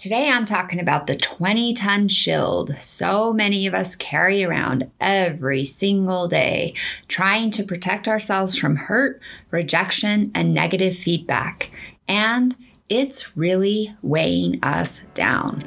Today I'm talking about the 20-ton shield so many of us carry around every single day, trying to protect ourselves from hurt, rejection, and negative feedback. And it's really weighing us down.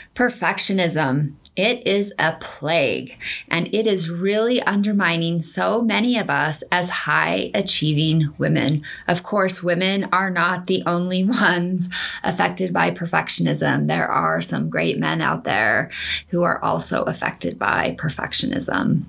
Perfectionism. It is a plague, and it is really undermining so many of us as high-achieving women. Of course, women are not the only ones affected by perfectionism. There are some great men out there who are also affected by perfectionism.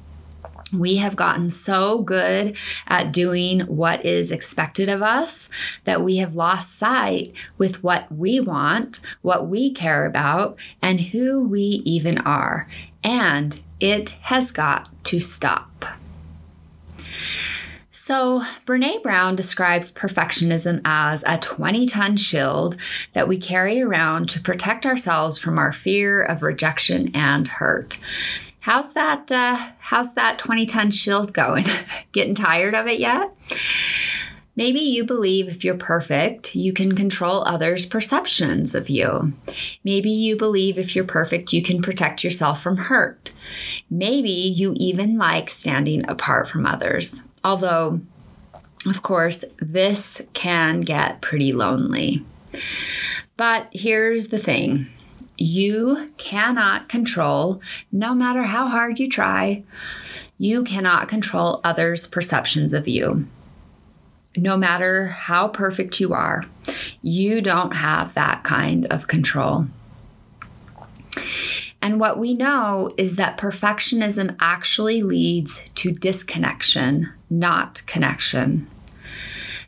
We have gotten so good at doing what is expected of us that we have lost sight with what we want, what we care about, and who we even are. And it has got to stop. So Brené Brown describes perfectionism as a 20-ton shield that we carry around to protect ourselves from our fear of rejection and hurt. How's that 20-ton shield going? Getting tired of it yet? Maybe you believe if you're perfect, you can control others' perceptions of you. Maybe you believe if you're perfect, you can protect yourself from hurt. Maybe you even like standing apart from others. Although, of course, this can get pretty lonely. But here's the thing. You cannot control, no matter how hard you try, you cannot control others' perceptions of you. No matter how perfect you are, you don't have that kind of control. And what we know is that perfectionism actually leads to disconnection, not connection.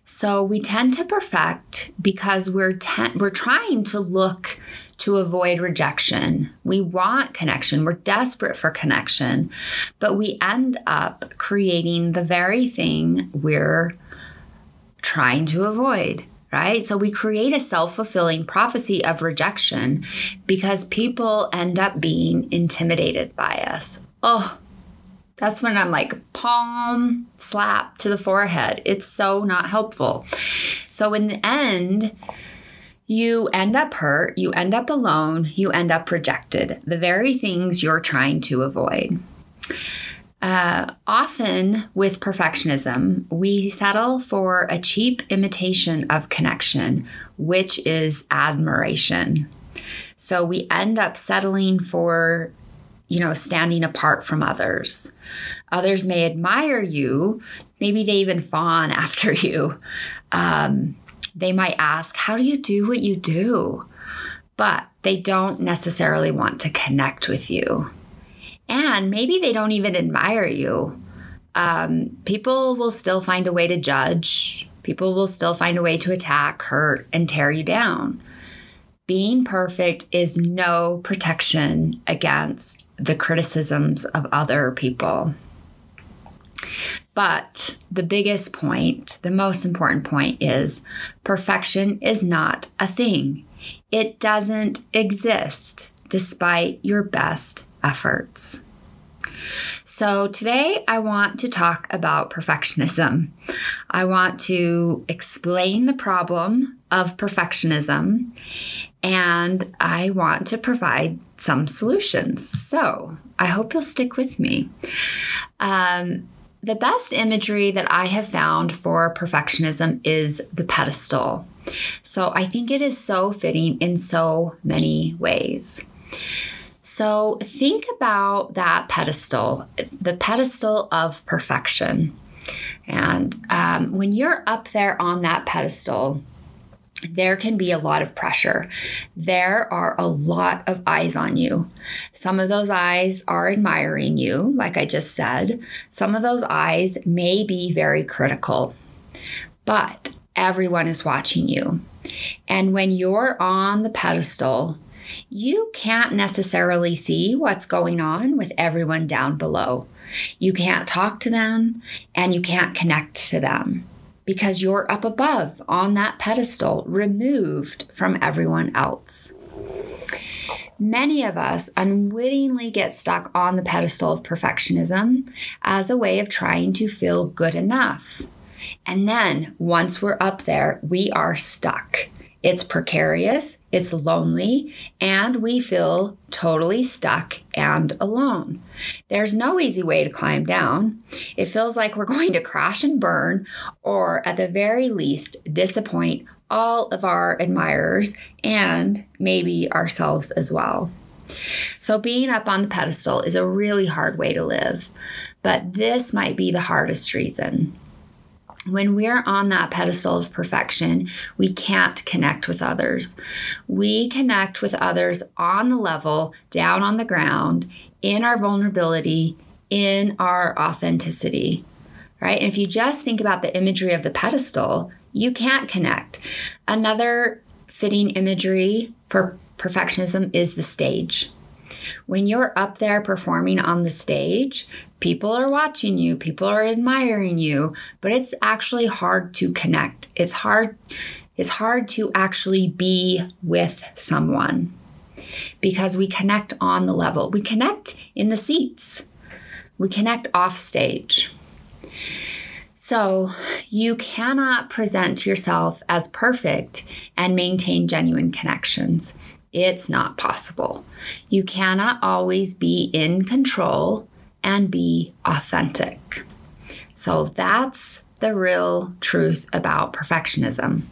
So we tend to perfect because we're trying to look to avoid rejection. We want connection. We're desperate for connection, but we end up creating the very thing we're trying to avoid, right? So we create a self-fulfilling prophecy of rejection because people end up being intimidated by us. Oh, that's when I'm like, palm slap to the forehead. It's so not helpful. So in the end, you end up hurt, you end up alone, you end up rejected. The very things you're trying to avoid. Often with perfectionism, we settle for a cheap imitation of connection, which is admiration. So we end up settling for, standing apart from others. Others may admire you. Maybe they even fawn after you. They might ask, how do you do what you do? But they don't necessarily want to connect with you. And maybe they don't even admire you. People will still find a way to judge. People will still find a way to attack, hurt, and tear you down. Being perfect is no protection against the criticisms of other people. But the biggest point, the most important point is perfection is not a thing. It doesn't exist despite your best efforts. So today I want to talk about perfectionism. I want to explain the problem of perfectionism, and I want to provide some solutions. So I hope you'll stick with me. The best imagery that I have found for perfectionism is the pedestal. So I think it is so fitting in so many ways. So think about that pedestal, the pedestal of perfection. And when you're up there on that pedestal, there can be a lot of pressure. There are a lot of eyes on you. Some of those eyes are admiring you, like I just said. Some of those eyes may be very critical, but everyone is watching you. And when you're on the pedestal, you can't necessarily see what's going on with everyone down below. You can't talk to them and you can't connect to them because you're up above on that pedestal, removed from everyone else. Many of us unwittingly get stuck on the pedestal of perfectionism as a way of trying to feel good enough. And then once we're up there, we are stuck. It's precarious, it's lonely, and we feel totally stuck and alone. There's no easy way to climb down. It feels like we're going to crash and burn, or at the very least, disappoint all of our admirers and maybe ourselves as well. So being up on the pedestal is a really hard way to live, but this might be the hardest reason. When we're on that pedestal of perfection, we can't connect with others. We connect with others on the level, down on the ground, in our vulnerability, in our authenticity, right? And if you just think about the imagery of the pedestal, you can't connect. Another fitting imagery for perfectionism is the stage. When you're up there performing on the stage, people are watching you, people are admiring you, but it's actually hard to connect. It's hard to actually be with someone because we connect on the level. We connect in the seats. We connect off stage. So you cannot present yourself as perfect and maintain genuine connections. It's not possible. You cannot always be in control and be authentic. So that's the real truth about perfectionism.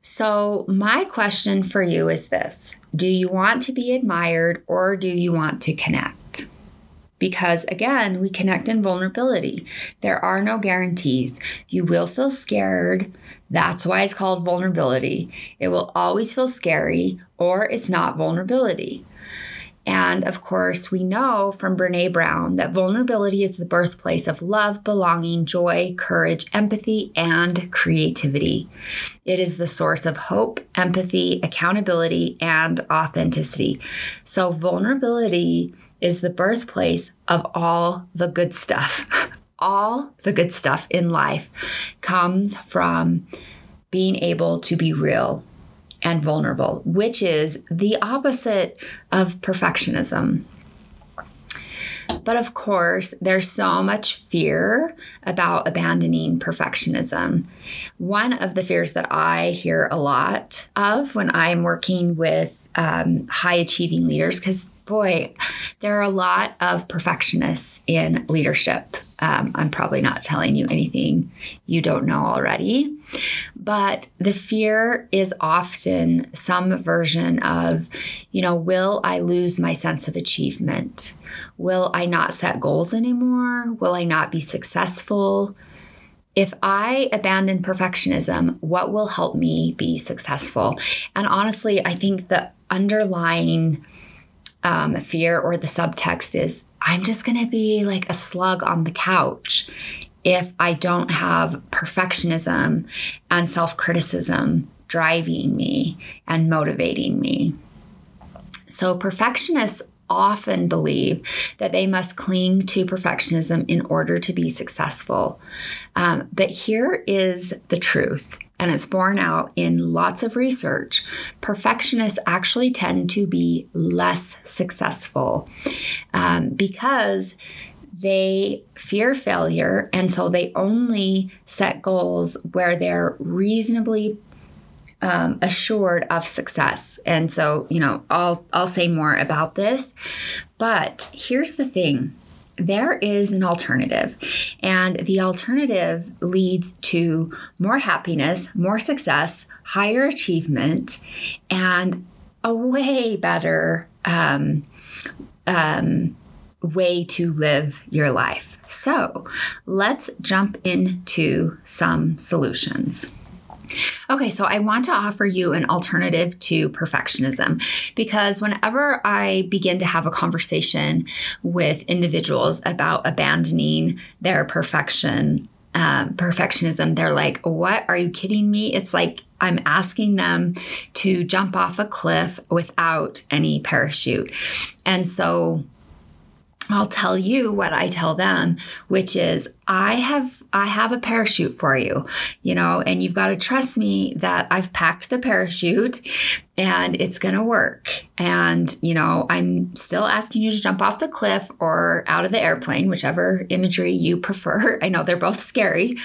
So my question for you is this: do you want to be admired or do you want to connect? Because again, we connect in vulnerability. There are no guarantees. You will feel scared. That's why it's called vulnerability. It will always feel scary, or it's not vulnerability. And of course, we know from Brené Brown that vulnerability is the birthplace of love, belonging, joy, courage, empathy, and creativity. It is the source of hope, empathy, accountability, and authenticity. So vulnerability is the birthplace of all the good stuff. All the good stuff in life comes from being able to be real and vulnerable, which is the opposite of perfectionism. But of course, there's so much fear about abandoning perfectionism. One of the fears that I hear a lot of when I'm working with high-achieving leaders, because boy, there are a lot of perfectionists in leadership. I'm probably not telling you anything you don't know already, but the fear is often some version of, will I lose my sense of achievement? Will I not set goals anymore? Will I not be successful? If I abandon perfectionism, what will help me be successful? And honestly, I think the underlying fear or the subtext is, I'm just going to be like a slug on the couch if I don't have perfectionism and self-criticism driving me and motivating me. So perfectionists often believe that they must cling to perfectionism in order to be successful. But here is the truth, and it's borne out in lots of research. Perfectionists actually tend to be less successful because they fear failure, and so they only set goals where they're reasonably assured of success. And so, I'll say more about this, but here's the thing. There is an alternative, and the alternative leads to more happiness, more success, higher achievement, and a way better way to live your life. So let's jump into some solutions. Okay, so I want to offer you an alternative to perfectionism, because whenever I begin to have a conversation with individuals about abandoning their perfection perfectionism, they're like, what, are you kidding me? It's like I'm asking them to jump off a cliff without any parachute. And so I'll tell you what I tell them, which is I have a parachute for you, you know, and you've got to trust me that I've packed the parachute and it's going to work. And, you know, I'm still asking you to jump off the cliff or out of the airplane, whichever imagery you prefer. I know they're both scary.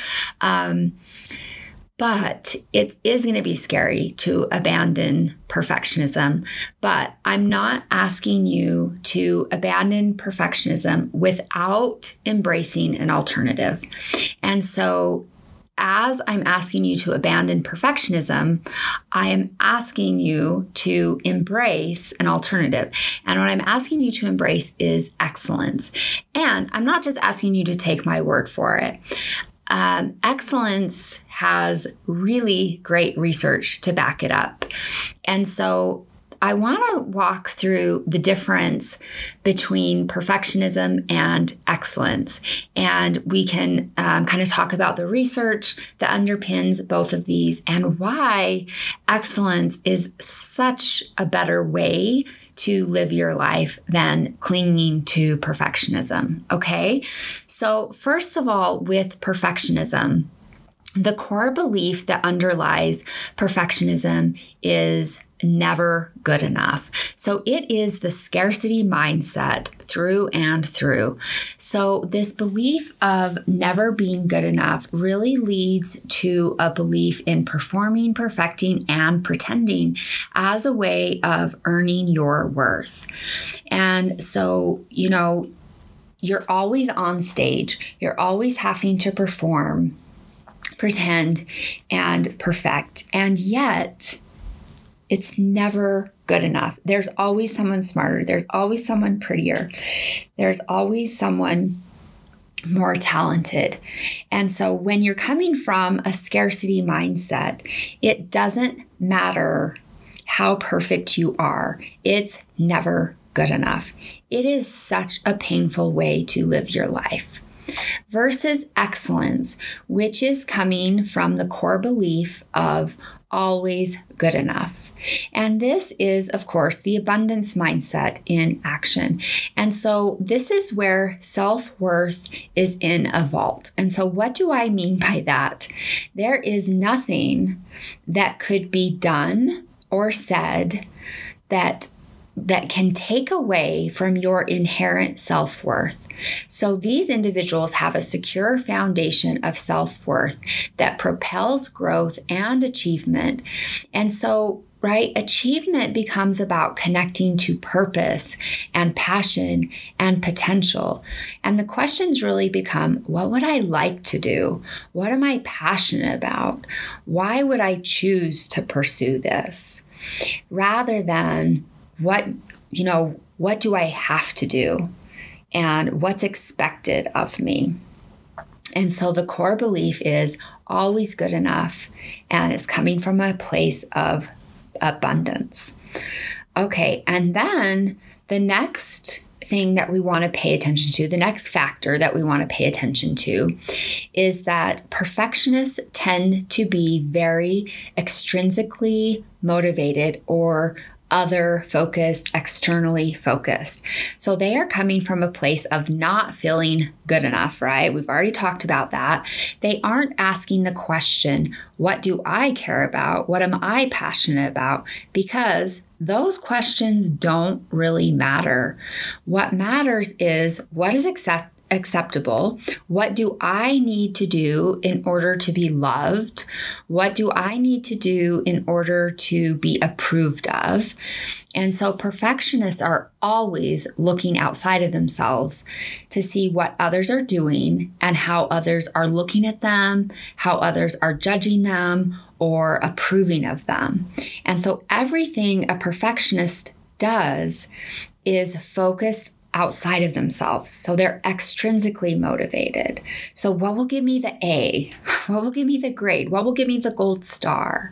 But it is going to be scary to abandon perfectionism. But I'm not asking you to abandon perfectionism without embracing an alternative. And so as I'm asking you to abandon perfectionism, I am asking you to embrace an alternative. And what I'm asking you to embrace is excellence. And I'm not just asking you to take my word for it. Excellence has really great research to back it up. And so I want to walk through the difference between perfectionism and excellence. And we can kind of talk about the research that underpins both of these and why excellence is such a better way to live your life than clinging to perfectionism. Okay. So first of all, with perfectionism, the core belief that underlies perfectionism is never good enough. So it is the scarcity mindset through and through. So this belief of never being good enough really leads to a belief in performing, perfecting, and pretending as a way of earning your worth. And so, you know, you're always on stage. You're always having to perform, pretend, and perfect. And yet, it's never good enough. There's always someone smarter. There's always someone prettier. There's always someone more talented. And so when you're coming from a scarcity mindset, it doesn't matter how perfect you are. It's never good enough. It is such a painful way to live your life. Versus excellence, which is coming from the core belief of always good enough. And this is, of course, the abundance mindset in action. And so this is where self-worth is in a vault. And so what do I mean by that? There is nothing that could be done or said that can take away from your inherent self-worth. So these individuals have a secure foundation of self-worth that propels growth and achievement. And so, right, achievement becomes about connecting to purpose and passion and potential. And the questions really become, what would I like to do? What am I passionate about? Why would I choose to pursue this? Rather than, what do I have to do and what's expected of me? And so the core belief is always good enough, and it's coming from a place of abundance. Okay, and then the next thing that we want to pay attention to, the next factor that we want to pay attention to, is that perfectionists tend to be very extrinsically motivated or other focused, externally focused. So they are coming from a place of not feeling good enough, right? We've already talked about that. They aren't asking the question, what do I care about? What am I passionate about? Because those questions don't really matter. What matters is what is acceptable. What do I need to do in order to be loved? What do I need to do in order to be approved of? And so perfectionists are always looking outside of themselves to see what others are doing and how others are looking at them, how others are judging them or approving of them. And so everything a perfectionist does is focused outside of themselves. So they're extrinsically motivated. So what will give me the A? What will give me the grade? What will give me the gold star?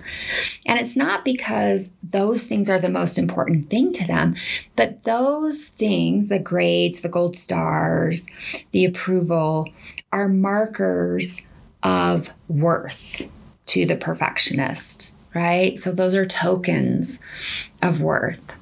And it's not because those things are the most important thing to them, but those things, the grades, the gold stars, the approval, are markers of worth to the perfectionist, right? So those are tokens of worth.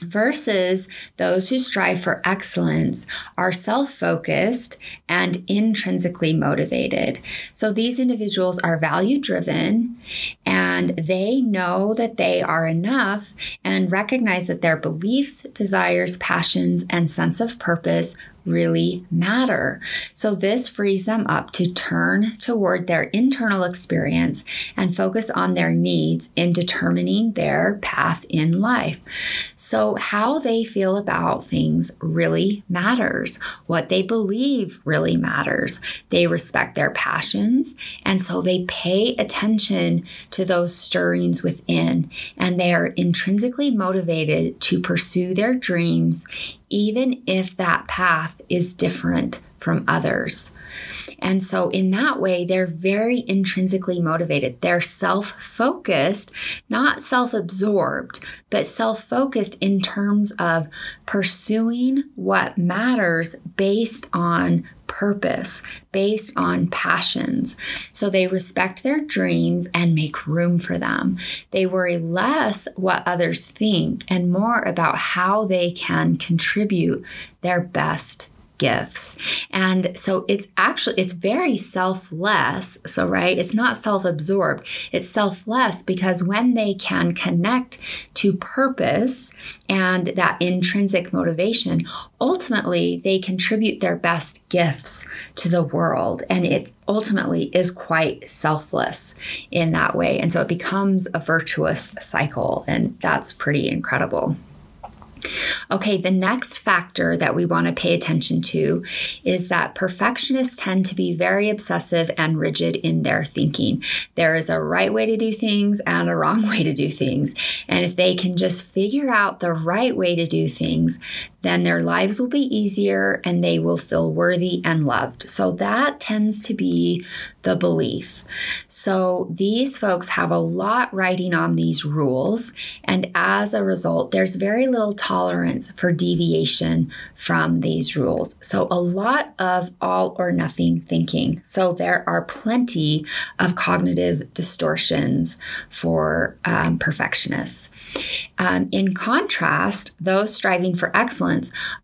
Versus those who strive for excellence are self-focused and intrinsically motivated. So these individuals are value-driven, and they know that they are enough and recognize that their beliefs, desires, passions, and sense of purpose really matter. So this frees them up to turn toward their internal experience and focus on their needs in determining their path in life. So how they feel about things really matters. What they believe really matters. They respect their passions, and so they pay attention to those stirrings within, and they are intrinsically motivated to pursue their dreams, even if that path is different from others. And so in that way, they're very intrinsically motivated. They're self-focused, not self-absorbed, but self-focused in terms of pursuing what matters based on purpose, based on passions. So they respect their dreams and make room for them. They worry less what others think and more about how they can contribute their best gifts. And so it's very selfless. So, right, it's not self-absorbed. It's selfless because when they can connect to purpose and that intrinsic motivation, ultimately they contribute their best gifts to the world. And it ultimately is quite selfless in that way. And so it becomes a virtuous cycle. And that's pretty incredible. Okay, the next factor that we want to pay attention to is that perfectionists tend to be very obsessive and rigid in their thinking. There is a right way to do things and a wrong way to do things. And if they can just figure out the right way to do things, then their lives will be easier and they will feel worthy and loved. So that tends to be the belief. So these folks have a lot riding on these rules. And as a result, there's very little tolerance for deviation from these rules. So a lot of all or nothing thinking. So there are plenty of cognitive distortions for perfectionists. In contrast, those striving for excellence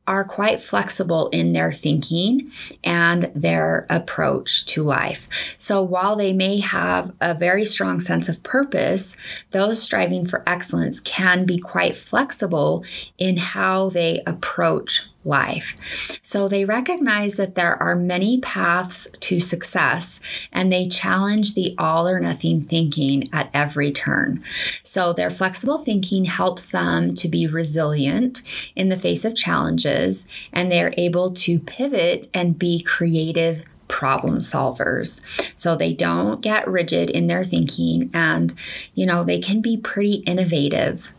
are quite flexible in their thinking and their approach to life. So while they may have a very strong sense of purpose, those striving for excellence can be quite flexible in how they approach life. So they recognize that there are many paths to success, and they challenge the all or nothing thinking at every turn. So their flexible thinking helps them to be resilient in the face of challenges, and they're able to pivot and be creative problem solvers. So they don't get rigid in their thinking, and they can be pretty innovative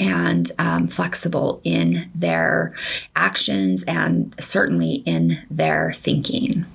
and flexible in their actions and certainly in their thinking.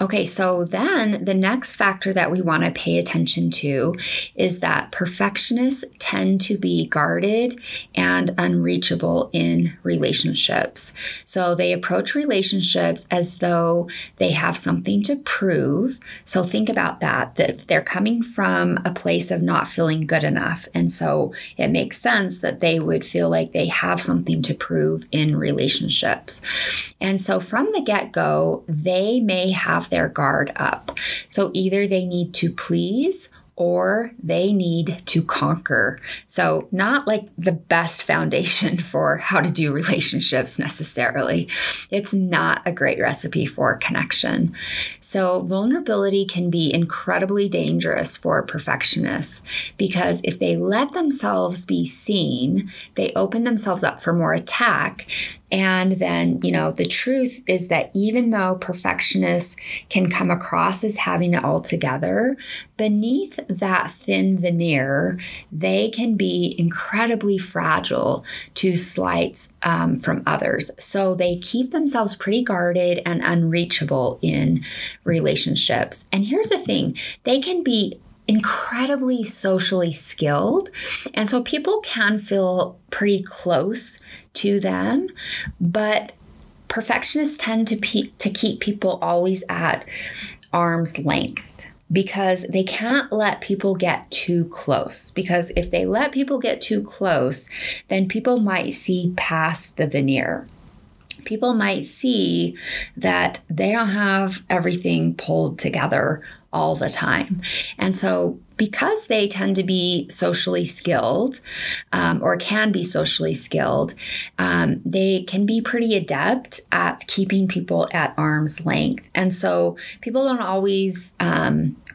Okay, so then the next factor that we want to pay attention to is that perfectionists tend to be guarded and unreachable in relationships. So they approach relationships as though they have something to prove. So think about that they're coming from a place of not feeling good enough. And so it makes sense that they would feel like they have something to prove in relationships. And so from the get-go, they may have their guard up. So either they need to please or they need to conquer. So not like the best foundation for how to do relationships necessarily. It's not a great recipe for connection. So vulnerability can be incredibly dangerous for perfectionists because if they let themselves be seen, they open themselves up for more attack. And then, the truth is that even though perfectionists can come across as having it all together, beneath that thin veneer, they can be incredibly fragile to slights from others. So they keep themselves pretty guarded and unreachable in relationships. And here's the thing, they can be incredibly socially skilled. And so people can feel pretty close to them, but perfectionists tend to keep people always at arm's length, because they can't let people get too close. Because if they let people get too close, then people might see past the veneer. People might see that they don't have everything pulled together all the time. And so because they tend to be socially skilled or can be socially skilled, they can be pretty adept at keeping people at arm's length. And so people don't always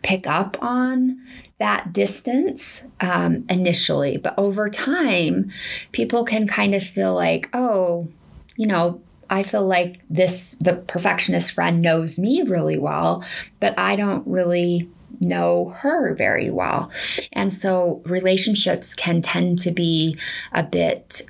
pick up on that distance initially. But over time, people can kind of feel like, oh, you know, I feel like the perfectionist friend knows me really well, but I don't really know her very well. And so relationships can tend to be a bit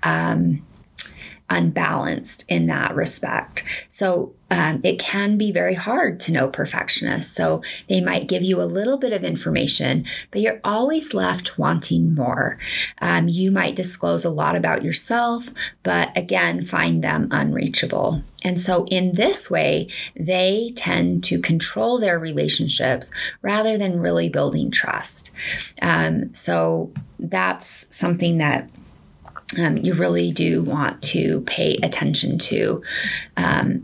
unbalanced in that respect. So it can be very hard to know perfectionists. So they might give you a little bit of information, but you're always left wanting more. You might disclose a lot about yourself, but again, find them unreachable. And so in this way, they tend to control their relationships rather than really building trust. So that's something that you really do want to pay attention to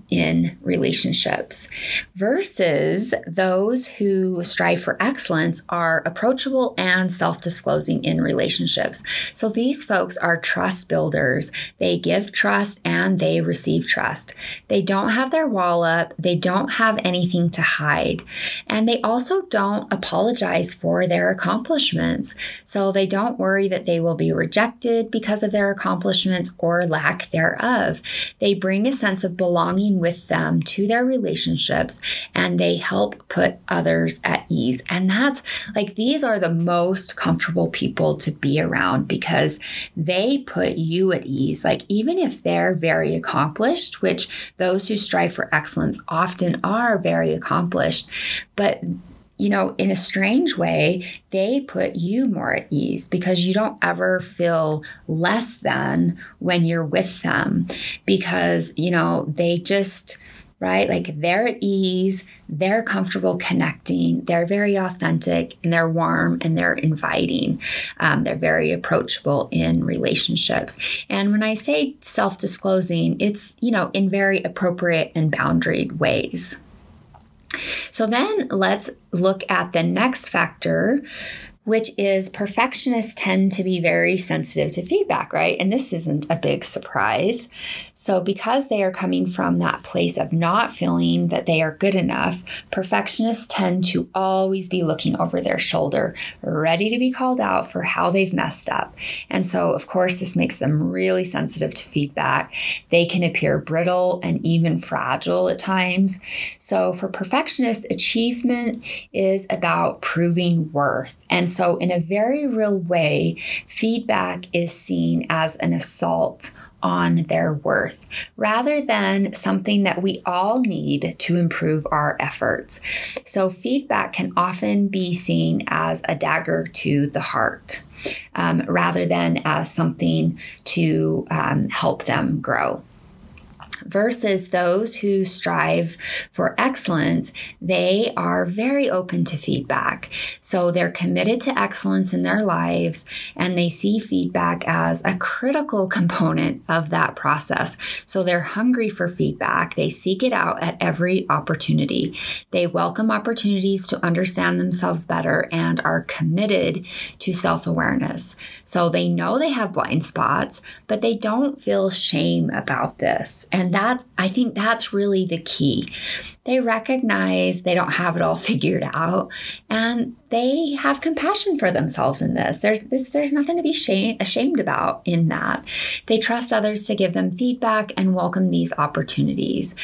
in relationships, versus those who strive for excellence are approachable and self-disclosing in relationships. So these folks are trust builders. They give trust and they receive trust. They don't have their wall up. They don't have anything to hide. And they also don't apologize for their accomplishments. So they don't worry that they will be rejected because of their accomplishments or lack thereof. They bring a sense of belonging with them to their relationships, and they help put others at ease. And that's like, these are the most comfortable people to be around because they put you at ease. Like, even if they're very accomplished, which those who strive for excellence often are very accomplished, but you know, in a strange way, they put you more at ease because you don't ever feel less than when you're with them, because, you know, they just, right? Like, they're at ease, they're comfortable connecting, they're very authentic, and they're warm, and they're inviting. They're very approachable in relationships. And when I say self-disclosing, it's, you know, in very appropriate and boundaried ways. So then let's look at the next factor, which is perfectionists tend to be very sensitive to feedback, right? And this isn't a big surprise. So because they are coming from that place of not feeling that they are good enough, perfectionists tend to always be looking over their shoulder, ready to be called out for how they've messed up. And so, of course, this makes them really sensitive to feedback. They can appear brittle and even fragile at times. So for perfectionists, achievement is about proving worth. And so in a very real way, feedback is seen as an assault on their worth rather than something that we all need to improve our efforts. So feedback can often be seen as a dagger to the heart, rather than as something to help them grow. Versus those who strive for excellence, they are very open to feedback. So they're committed to excellence in their lives, and they see feedback as a critical component of that process. So they're hungry for feedback. They seek it out at every opportunity. They welcome opportunities to understand themselves better and are committed to self-awareness. So they know they have blind spots, but they don't feel shame about this. And I think that's really the key. They recognize they don't have it all figured out, and they have compassion for themselves in this. There's nothing to be ashamed about in that. They trust others to give them feedback and welcome these opportunities.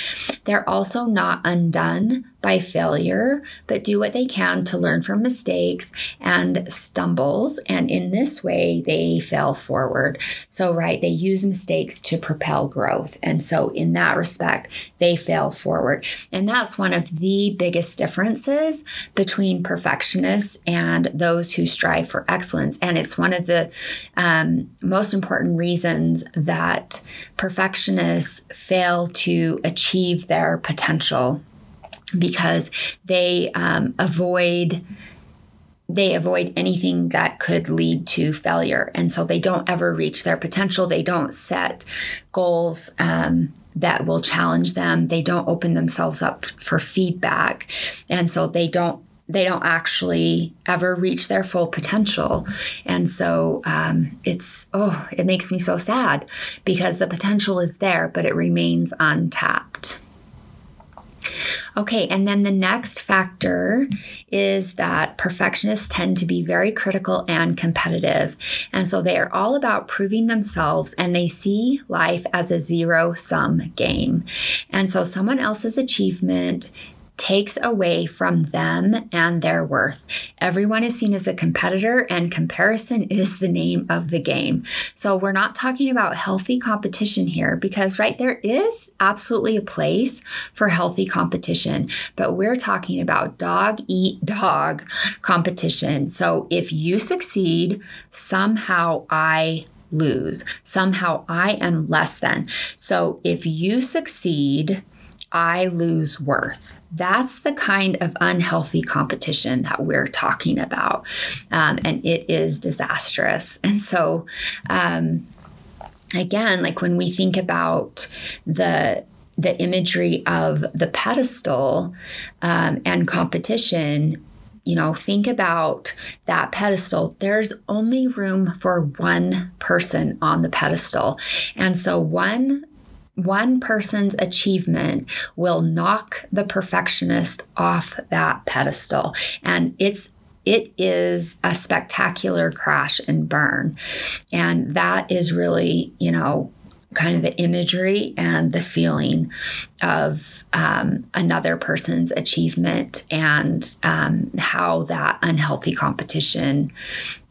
They're also not undone by failure, but do what they can to learn from mistakes and stumbles. And in this way, they fail forward. So, right, they use mistakes to propel growth. And so in that respect, they fail forward. And that's one of the biggest differences between perfectionists and those who strive for excellence. And it's one of the most important reasons that perfectionists fail to achieve their potential because they avoid anything that could lead to failure. And so they don't ever reach their potential. They don't set goals that will challenge them. They don't open themselves up for feedback. And so they don't actually ever reach their full potential. And so it makes me so sad because the potential is there, but it remains untapped. Okay, and then the next factor is that perfectionists tend to be very critical and competitive. And so they are all about proving themselves, and they see life as a zero-sum game. And so someone else's achievement takes away from them and their worth. Everyone is seen as a competitor, and comparison is the name of the game. So we're not talking about healthy competition here, because right, there is absolutely a place for healthy competition, but we're talking about dog eat dog competition. So if you succeed, somehow I lose. Somehow I am less than. So if you succeed, I lose worth. That's the kind of unhealthy competition that we're talking about. And it is disastrous. And so, again, like when we think about the imagery of the pedestal, and competition, you know, think about that pedestal. There's only room for one person on the pedestal. And so one person's achievement will knock the perfectionist off that pedestal. And it is a spectacular crash and burn. And that is really, you know, kind of the imagery and the feeling of another person's achievement and how that unhealthy competition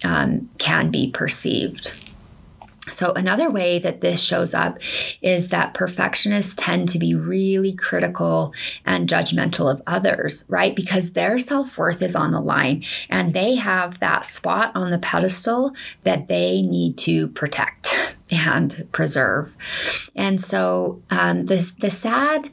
can be perceived. So another way that this shows up is that perfectionists tend to be really critical and judgmental of others, right? Because their self-worth is on the line and they have that spot on the pedestal that they need to protect and preserve. And so the sad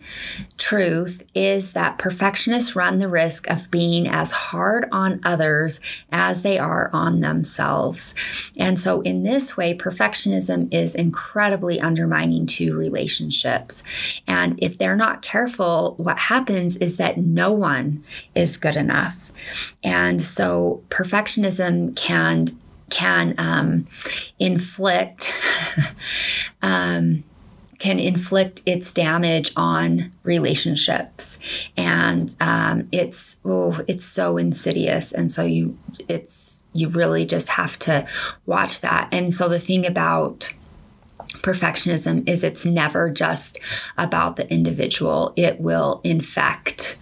truth is that perfectionists run the risk of being as hard on others as they are on themselves. And so in this way, perfectionism is incredibly undermining to relationships. And if they're not careful, what happens is that no one is good enough. And so perfectionism can inflict its damage on relationships, and it's so insidious. And so you really just have to watch that. And so the thing about perfectionism is it's never just about the individual. It will infect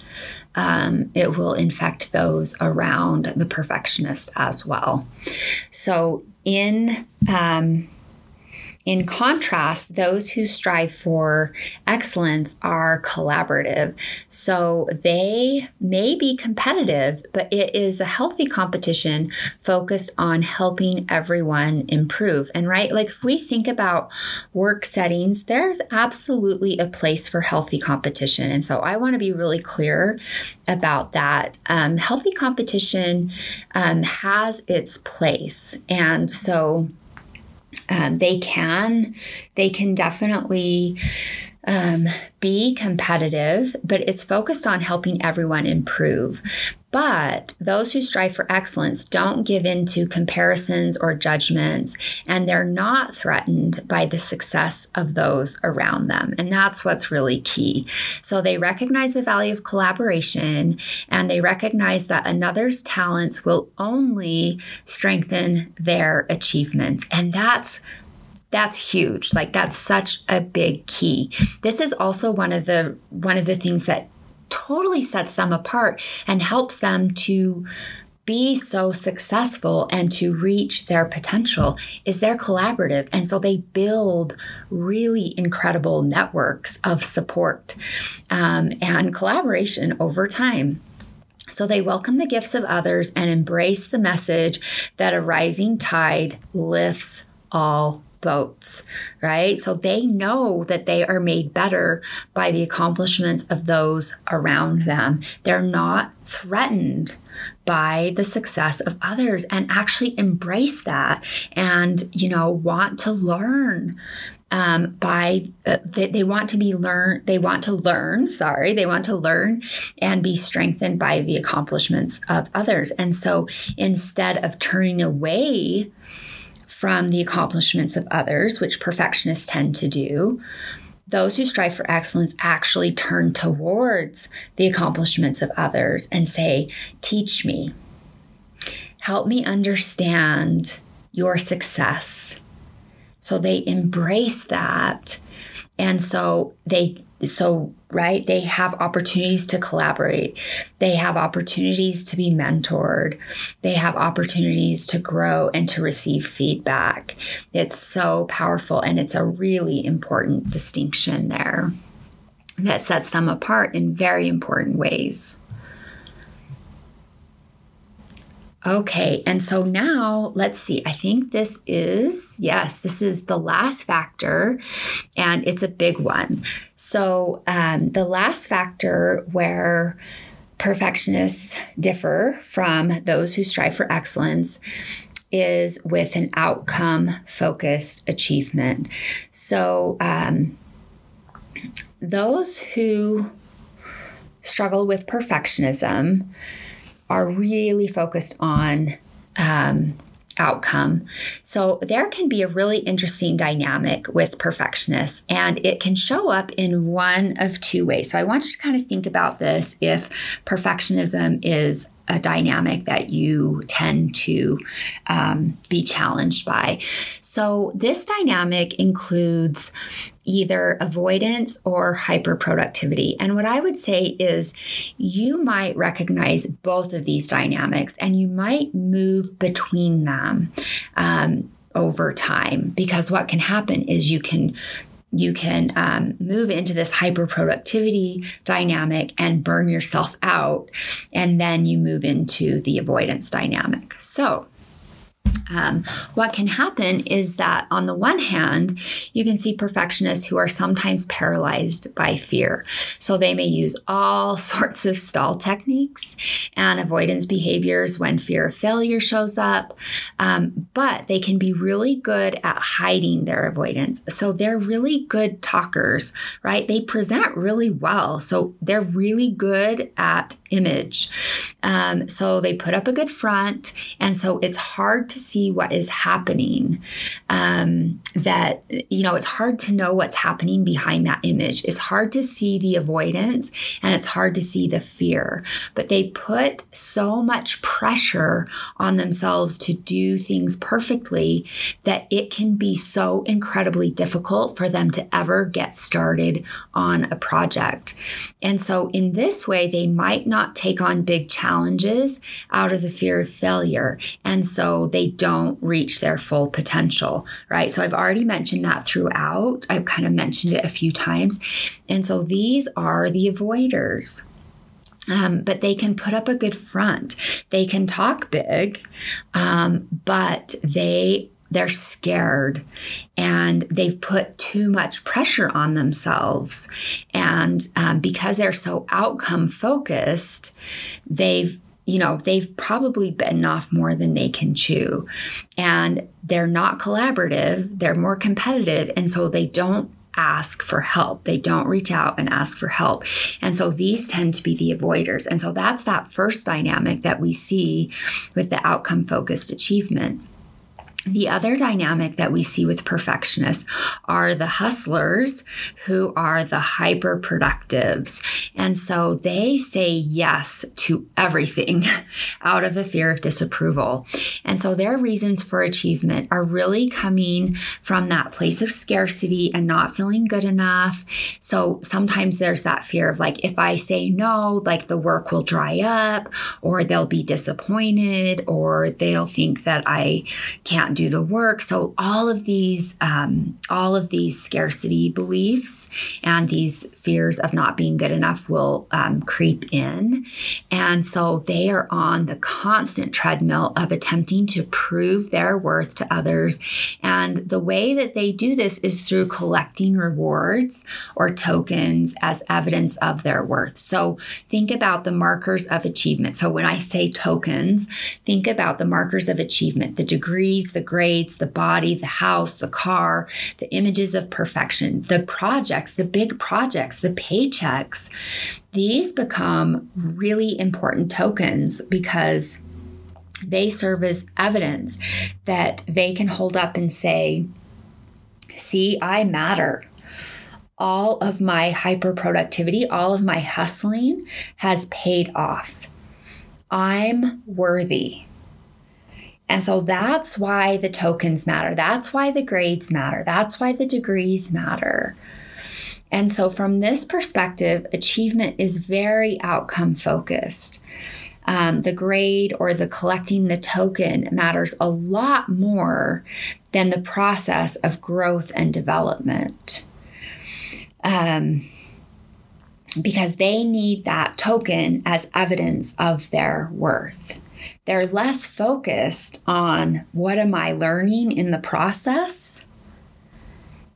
those around the perfectionist as well. So in contrast, those who strive for excellence are collaborative. So they may be competitive, but it is a healthy competition focused on helping everyone improve. And right, like if we think about work settings, there's absolutely a place for healthy competition. And so I want to be really clear about that. Healthy competition has its place. And so they can definitely be competitive, but it's focused on helping everyone improve. But those who strive for excellence don't give in to comparisons or judgments, and they're not threatened by the success of those around them. And that's what's really key. So they recognize the value of collaboration, and they recognize that another's talents will only strengthen their achievements. And that's huge. Like that's such a big key. This is also one of the things that totally sets them apart and helps them to be so successful and to reach their potential is they're collaborative. And so they build really incredible networks of support and collaboration over time. So they welcome the gifts of others and embrace the message that a rising tide lifts all boats, right? So they know that they are made better by the accomplishments of those around them. They're not threatened by the success of others, and actually embrace that and, you know, want to learn. They want to learn and be strengthened by the accomplishments of others. And so instead of turning away from the accomplishments of others, which perfectionists tend to do, those who strive for excellence actually turn towards the accomplishments of others and say, teach me, help me understand your success. So they embrace that. And so they have opportunities to collaborate. They have opportunities to be mentored. They have opportunities to grow and to receive feedback. It's so powerful, and it's a really important distinction there that sets them apart in very important ways. Okay, and so now let's see. I think this is the last factor, and it's a big one. So the last factor where perfectionists differ from those who strive for excellence is with an outcome-focused achievement. So those who struggle with perfectionism are really focused on outcome. So there can be a really interesting dynamic with perfectionists, and it can show up in one of two ways. So I want you to kind of think about this if perfectionism is a dynamic that you tend to be challenged by. So this dynamic includes either avoidance or hyperproductivity. And what I would say is you might recognize both of these dynamics, and you might move between them over time, because what can happen is you can move into this hyperproductivity dynamic and burn yourself out, and then you move into the avoidance dynamic. So what can happen is that on the one hand, you can see perfectionists who are sometimes paralyzed by fear. So they may use all sorts of stall techniques and avoidance behaviors when fear of failure shows up, but they can be really good at hiding their avoidance. So they're really good talkers, right? They present really well. So they're really good at image. So they put up a good front. And so it's hard to see what is happening, it's hard to know what's happening behind that image. It's hard to see the avoidance, and it's hard to see the fear, but they put so much pressure on themselves to do things perfectly that it can be so incredibly difficult for them to ever get started on a project. And so in this way, they might not take on big challenges out of the fear of failure. And so they don't reach their full potential, right? So I've already mentioned that throughout. I've kind of mentioned it a few times. And so these are the avoiders. But they can put up a good front. They can talk big, but they're scared, and they've put too much pressure on themselves. And because they're so outcome focused, they've probably bitten off more than they can chew, and they're not collaborative. They're more competitive. And so they don't ask for help. They don't reach out and ask for help. And so these tend to be the avoiders. And so that's that first dynamic that we see with the outcome-focused achievement. The other dynamic that we see with perfectionists are the hustlers, who are the hyperproductives. And so they say yes to everything out of a fear of disapproval. And so their reasons for achievement are really coming from that place of scarcity and not feeling good enough. So sometimes there's that fear of, like, if I say no, like, the work will dry up, or they'll be disappointed, or they'll think that I can't don't do the work. So all of these scarcity beliefs and these fears of not being good enough will creep in. And so they are on the constant treadmill of attempting to prove their worth to others. And the way that they do this is through collecting rewards or tokens as evidence of their worth. So think about the markers of achievement. So when I say tokens, think about the markers of achievement, the degrees, the grades, the body, the house, the car, the images of perfection, the projects, the big projects, the paychecks. These become really important tokens because they serve as evidence that they can hold up and say, see, I matter. All of my hyperproductivity, all of my hustling has paid off. I'm worthy. And so that's why the tokens matter. That's why the grades matter. That's why the degrees matter. And so from this perspective, achievement is very outcome focused. The grade or the collecting the token matters a lot more than the process of growth and development. Because they need that token as evidence of their worth. They're less focused on what am I learning in the process,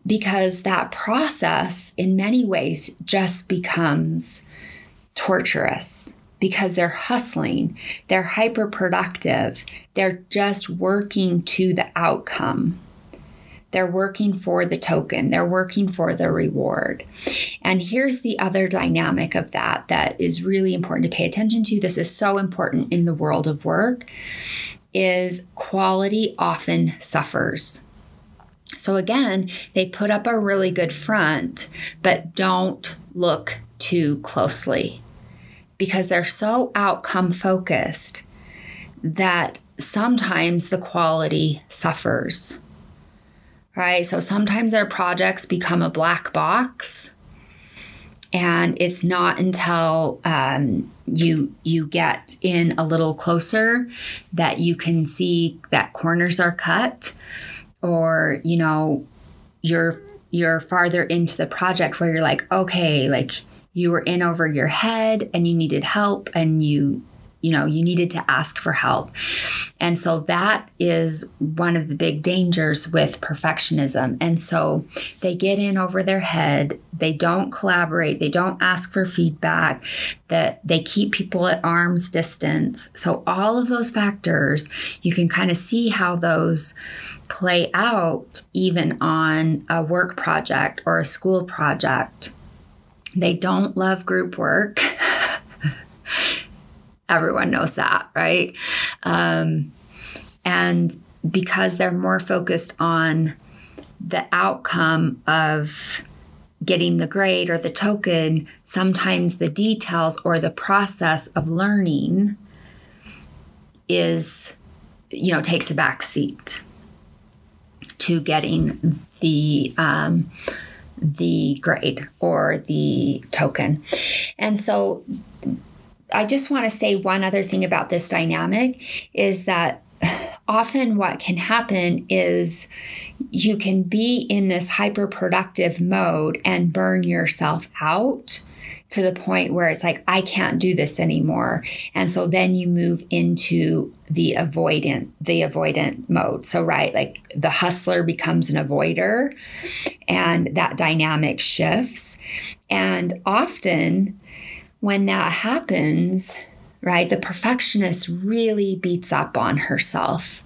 because that process in many ways just becomes torturous because they're hustling, they're hyperproductive, they're just working to the outcome. They're working for the token. They're working for the reward. And here's the other dynamic of that is really important to pay attention to. This is so important in the world of work, is quality often suffers. So again, they put up a really good front, but don't look too closely because they're so outcome focused that sometimes the quality suffers. Right? So sometimes our projects become a black box, and it's not until you get in a little closer that you can see that corners are cut, or you're farther into the project where you're like, okay, like you were in over your head and you needed help, and you needed to ask for help. And so that is one of the big dangers with perfectionism. And so they get in over their head. They don't collaborate. They don't ask for feedback. That they keep people at arm's distance. So all of those factors, you can kind of see how those play out even on a work project or a school project. They don't love group work. Everyone knows that, right? And because they're more focused on the outcome of getting the grade or the token, sometimes the details or the process of learning is, takes a back seat to getting the grade or the token. And so I just want to say one other thing about this dynamic is that often what can happen is you can be in this hyperproductive mode and burn yourself out to the point where it's like, I can't do this anymore. And so then you move into the avoidant mode. So, right, like the hustler becomes an avoider, and that dynamic shifts. And often, when that happens, right, the perfectionist really beats up on herself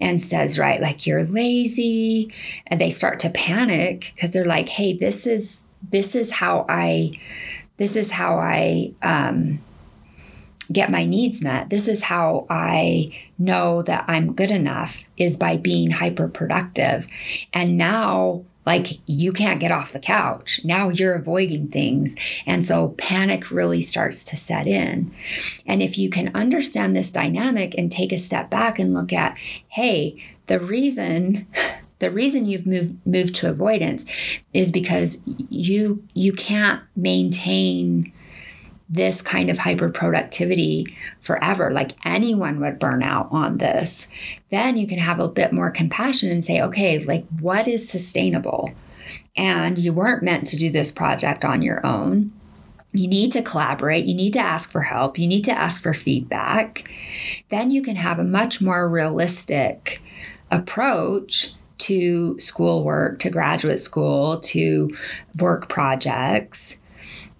and says, right, like you're lazy, and they start to panic because they're like, hey, this is how I get my needs met. This is how I know that I'm good enough, is by being hyperproductive. And now, like, you can't get off the couch. Now you're avoiding things. And so panic really starts to set in. And if you can understand this dynamic and take a step back and look at, hey, the reason you've moved to avoidance is because you can't maintain this kind of hyperproductivity forever, like anyone would burn out on this, then you can have a bit more compassion and say, okay, like what is sustainable? And you weren't meant to do this project on your own. You need to collaborate. You need to ask for help. You need to ask for feedback. Then you can have a much more realistic approach to schoolwork, to graduate school, to work projects.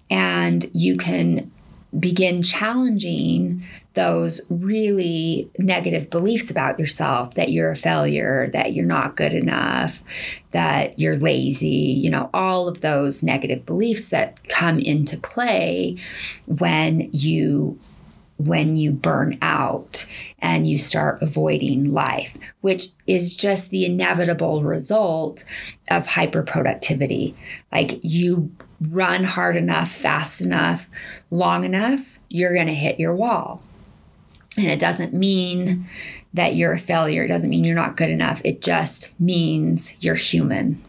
And you can begin challenging those really negative beliefs about yourself, that you're a failure, that you're not good enough, that you're lazy, you know, all of those negative beliefs that come into play when you burn out and you start avoiding life, which is just the inevitable result of hyperproductivity. Like you run hard enough, fast enough, long enough, you're going to hit your wall. And it doesn't mean that you're a failure. It doesn't mean you're not good enough. It just means you're human.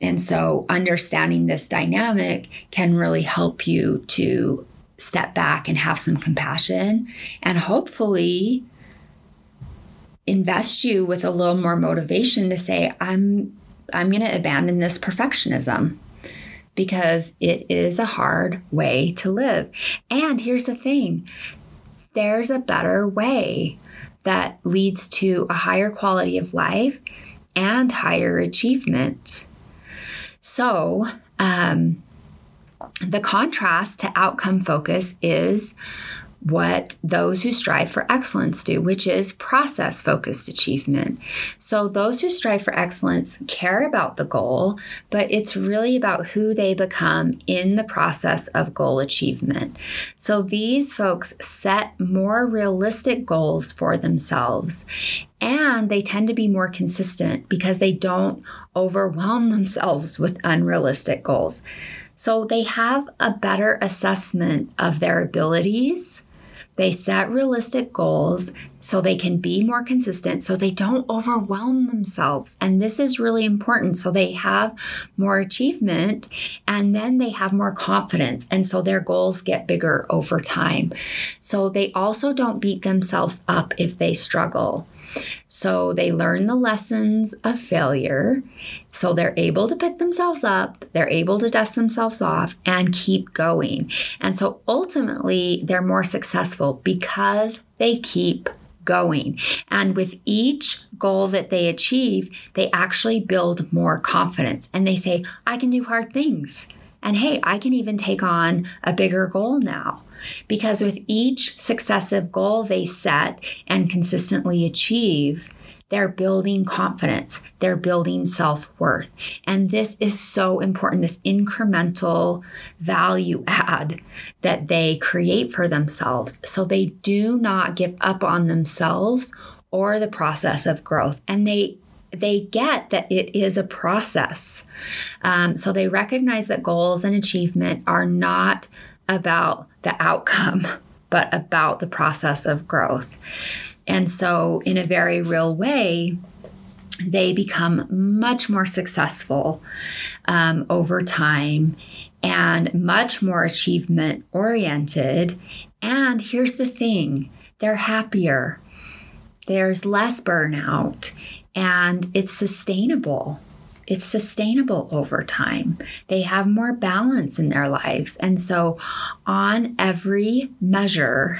And so understanding this dynamic can really help you to step back and have some compassion and hopefully invest you with a little more motivation to say, I'm going to abandon this perfectionism because it is a hard way to live. And here's the thing, there's a better way that leads to a higher quality of life and higher achievement. So, the contrast to outcome focus is what those who strive for excellence do, which is process-focused achievement. So those who strive for excellence care about the goal, but it's really about who they become in the process of goal achievement. So these folks set more realistic goals for themselves, and they tend to be more consistent because they don't overwhelm themselves with unrealistic goals. So they have a better assessment of their abilities. They set realistic goals so they can be more consistent, so they don't overwhelm themselves. And this is really important. So they have more achievement and then they have more confidence. And so their goals get bigger over time. So they also don't beat themselves up if they struggle. So they learn the lessons of failure. So they're able to pick themselves up, they're able to dust themselves off and keep going. And so ultimately they're more successful because they keep going. And with each goal that they achieve, they actually build more confidence and they say, I can do hard things. And hey, I can even take on a bigger goal now. Because with each successive goal they set and consistently achieve, they're building confidence, they're building self-worth. And this is so important, this incremental value add that they create for themselves. So they do not give up on themselves or the process of growth. And they get that it is a process. So they recognize that goals and achievement are not about the outcome, but about the process of growth. And so in a very real way, they become much more successful over time and much more achievement oriented. And here's the thing, they're happier. There's less burnout and it's sustainable. It's sustainable over time. They have more balance in their lives. And so on every measure,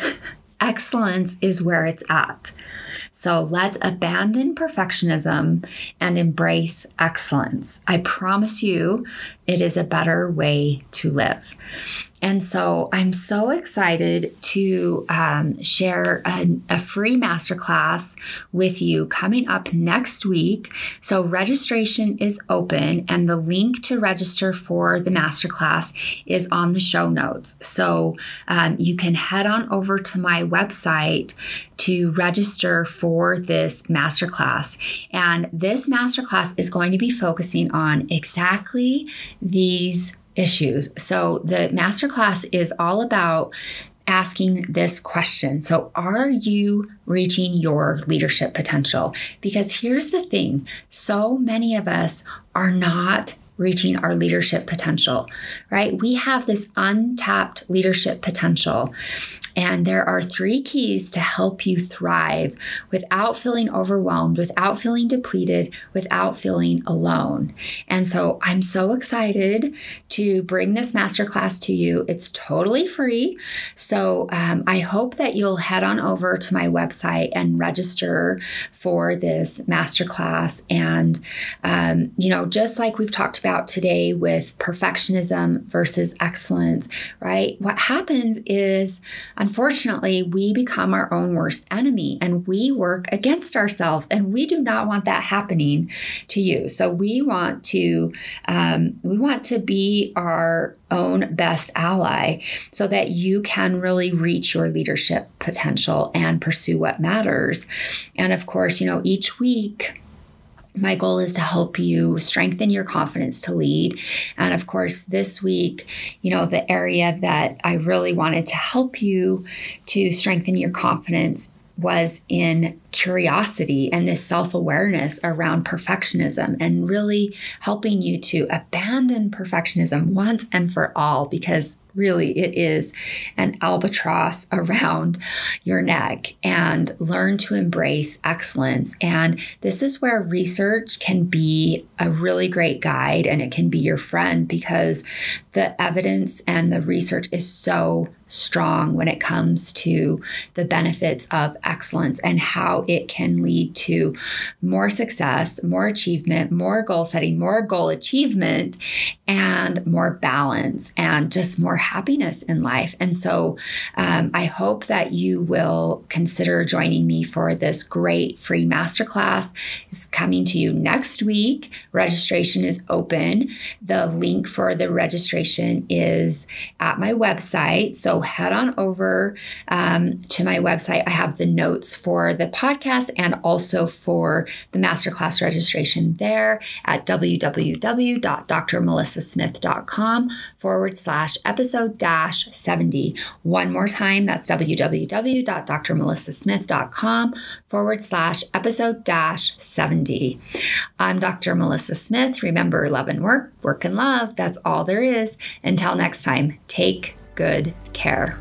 excellence is where it's at. So let's abandon perfectionism and embrace excellence. I promise you, it is a better way to live. And so I'm so excited to share a free masterclass with you coming up next week. So registration is open and the link to register for the masterclass is on the show notes. So you can head on over to my website to register for this masterclass. And this masterclass is going to be focusing on exactly these issues. So the masterclass is all about asking this question. So are you reaching your leadership potential? Because here's the thing, so many of us are not reaching our leadership potential, right? We have this untapped leadership potential. And there are three keys to help you thrive without feeling overwhelmed, without feeling depleted, without feeling alone. And so I'm so excited to bring this masterclass to you. It's totally free. So I hope that you'll head on over to my website and register for this masterclass. And, just like we've talked about today with perfectionism versus excellence, right? What happens is, unfortunately, we become our own worst enemy and we work against ourselves, and we do not want that happening to you. So we want to be our own best ally so that you can really reach your leadership potential and pursue what matters. And of course, each week, my goal is to help you strengthen your confidence to lead. And of course, this week, the area that I really wanted to help you to strengthen your confidence was in curiosity and this self-awareness around perfectionism, and really helping you to abandon perfectionism once and for all, because really it is an albatross around your neck, and learn to embrace excellence. And this is where research can be a really great guide, and it can be your friend, because the evidence and the research is so strong when it comes to the benefits of excellence and how it can lead to more success, more achievement, more goal setting, more goal achievement, and more balance, and just more happiness in life. And so I hope that you will consider joining me for this great free masterclass. It's coming to you next week. Registration is open. The link for the registration is at my website. So head on over to my website. I have the notes for the podcast and also for the masterclass registration there at www.drmelissasmith.com/episode-70. One more time, that's www.drmelissasmith.com/episode-70. I'm Dr. Melissa Smith. Remember, love and work, work and love. That's all there is. Until next time, take good care.